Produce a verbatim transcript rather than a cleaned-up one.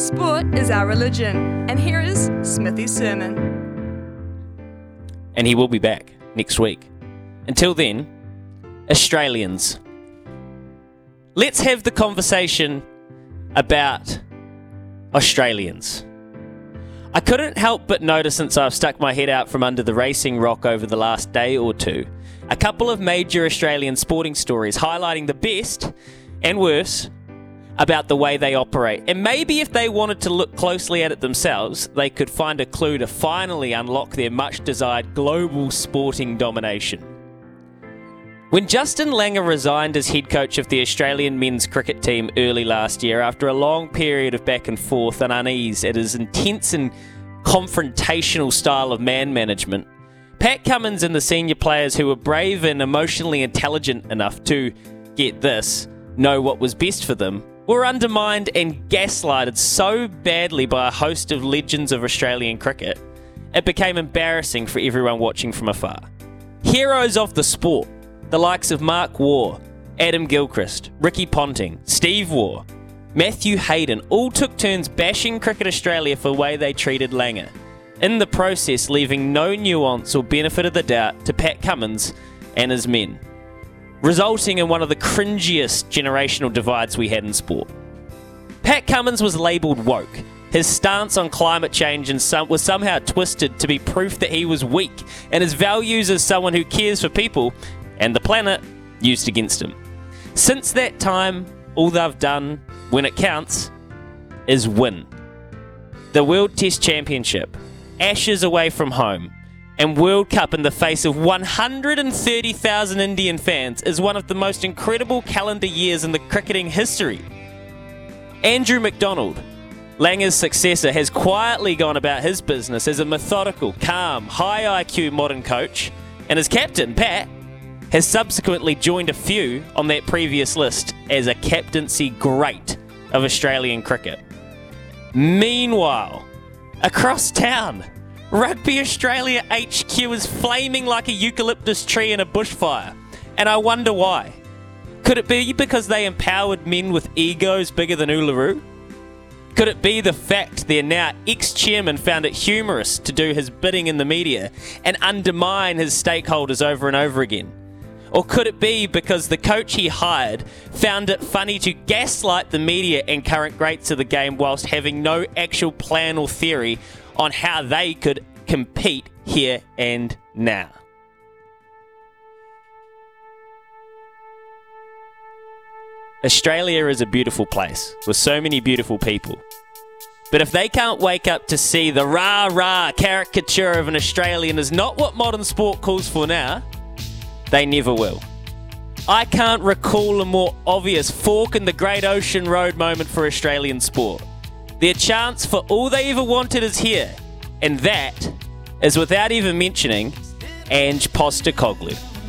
Sport is our religion. And here is Smithy's sermon. And he will be back next week. Until then, Australians, let's have the conversation about Australians. I couldn't help but notice, since I've stuck my head out from under the racing rock over the last day or two, a couple of major Australian sporting stories highlighting the best and worst about the way they operate. And maybe if they wanted to look closely at it themselves, they could find a clue to finally unlock their much-desired global sporting domination. When Justin Langer resigned as head coach of the Australian men's cricket team early last year after a long period of back and forth and unease at his intense and confrontational style of man management, Pat Cummins and the senior players, who were brave and emotionally intelligent enough to, get this, know what was best for them, were undermined and gaslighted so badly by a host of legends of Australian cricket, it became embarrassing for everyone watching from afar. Heroes of the sport, the likes of Mark Waugh, Adam Gilchrist, Ricky Ponting, Steve Waugh, Matthew Hayden all took turns bashing Cricket Australia for the way they treated Langer, in the process leaving no nuance or benefit of the doubt to Pat Cummins and his men, resulting in one of the cringiest generational divides we had in sport. Pat Cummins was labelled woke. His stance on climate change and some, was somehow twisted to be proof that he was weak, and his values as someone who cares for people and the planet used against him. Since that time, all they've done, when it counts, is win. The World Test Championship, Ashes away from home, and World Cup in the face of one hundred thirty thousand Indian fans is one of the most incredible calendar years in the cricketing history. Andrew McDonald, Langer's successor, has quietly gone about his business as a methodical, calm, high I Q modern coach, and his captain, Pat, has subsequently joined a few on that previous list as a captaincy great of Australian cricket. Meanwhile, across town, Rugby Australia H Q is flaming like a eucalyptus tree in a bushfire, and I wonder why. Could it be because they empowered men with egos bigger than Uluru? Could it be the fact their now ex-chairman found it humorous to do his bidding in the media and undermine his stakeholders over and over again? Or could it be because the coach he hired found it funny to gaslight the media and current greats of the game whilst having no actual plan or theory on how they could compete here and now? Australia is a beautiful place with so many beautiful people. But if they can't wake up to see the rah-rah caricature of an Australian is not what modern sport calls for now, they never will. I can't recall a more obvious fork in the Great Ocean Road moment for Australian sport. Their chance for all they ever wanted is here, and that is without even mentioning Ange Postecoglou.